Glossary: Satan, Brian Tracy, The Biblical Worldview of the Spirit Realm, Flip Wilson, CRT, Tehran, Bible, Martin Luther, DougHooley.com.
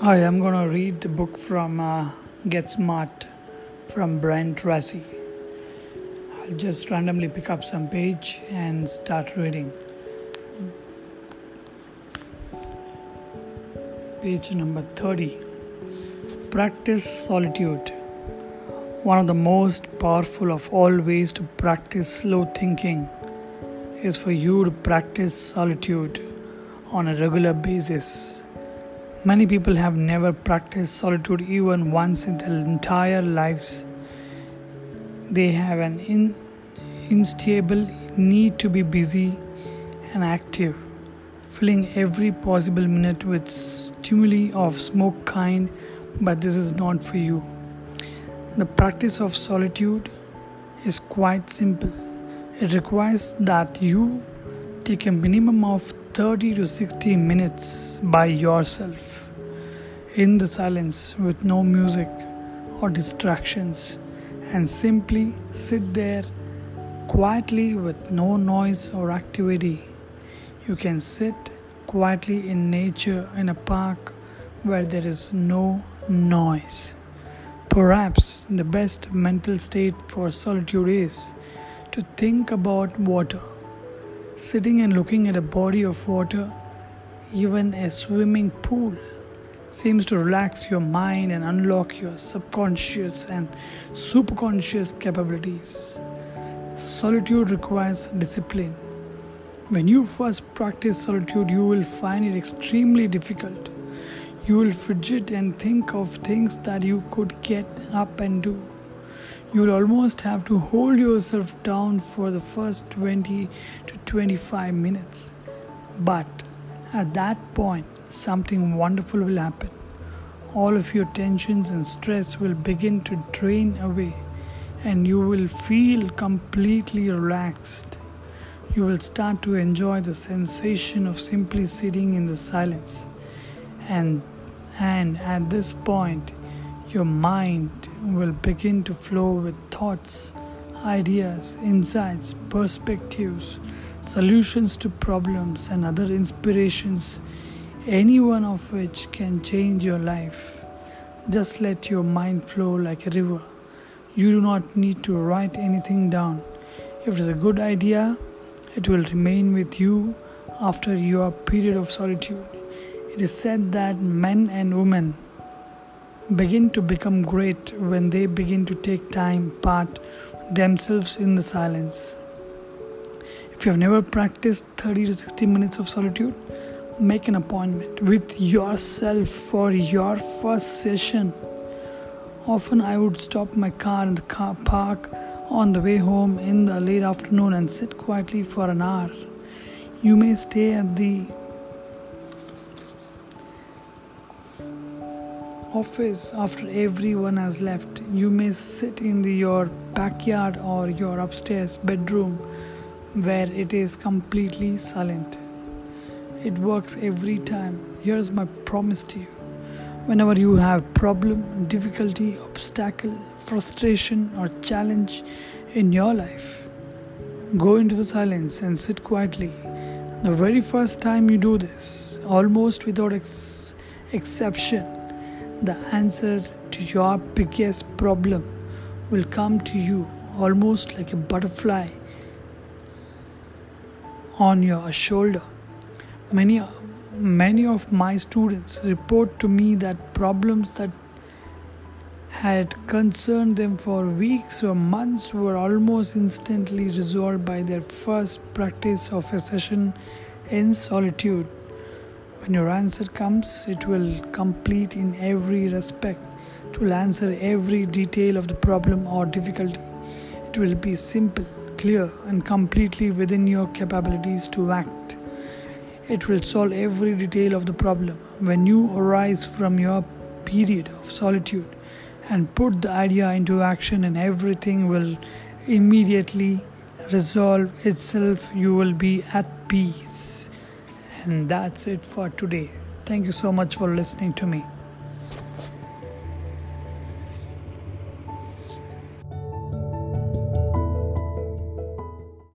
Hi, I'm going to read the book from Get Smart from Brian Tracy. I'll just randomly pick up some page and start reading. Page number 30. Practice solitude. One of the most powerful of all ways to practice slow thinking is for you to practice solitude on a regular basis. Many people have never practiced solitude even once in their entire lives. They have an insatiable need to be busy and active, filling every possible minute with stimuli of smoke kind, but this is not for you. The practice of solitude is quite simple. It requires that you take a minimum of 30 to 60 minutes by yourself, in the silence with no music or distractions, and simply sit there quietly with no noise or activity. You can sit quietly in nature in a park where there is no noise. Perhaps the best mental state for solitude is to think about water. Sitting and looking at a body of water, even a swimming pool, seems to relax your mind and unlock your subconscious and superconscious capabilities. Solitude requires discipline. When you first practice solitude, you will find it extremely difficult. You will fidget and think of things that you could get up and do. You will almost have to hold yourself down for the first 20 to 25 minutes. But at that point, something wonderful will happen. All of your tensions and stress will begin to drain away, and you will feel completely relaxed. You will start to enjoy the sensation of simply sitting in the silence. And at this point, your mind will begin to flow with thoughts, ideas, insights, perspectives, solutions to problems, and other inspirations, any one of which can change your life. Just let your mind flow like a river. You do not need to write anything down. If it is a good idea, it will remain with you after your period of solitude. It is said that men and women begin to become great when they begin to take time apart themselves in the silence. If you have never practiced 30 to 60 minutes of solitude, make an appointment with yourself for your first session. Often I would stop my car in the car park on the way home in the late afternoon and sit quietly for an hour. You may stay at the office after everyone has left. You may sit in your backyard or your upstairs bedroom where it is completely silent. It works every time. Here's my promise to you. Whenever you have problem, difficulty, obstacle, frustration or challenge in your life, go into the silence and sit quietly. The very first time you do this, almost without exception, the answer to your biggest problem will come to you almost like a butterfly on your shoulder. Many of my students report to me that problems that had concerned them for weeks or months were almost instantly resolved by their first practice of a session in solitude. When your answer comes, it will complete in every respect. It will answer every detail of the problem or difficulty. It will be simple, clear, and completely within your capabilities to act. It will solve every detail of the problem. When you arise from your period of solitude and put the idea into action, and everything will immediately resolve itself, you will be at peace. And that's it for today. Thank you so much for listening to me.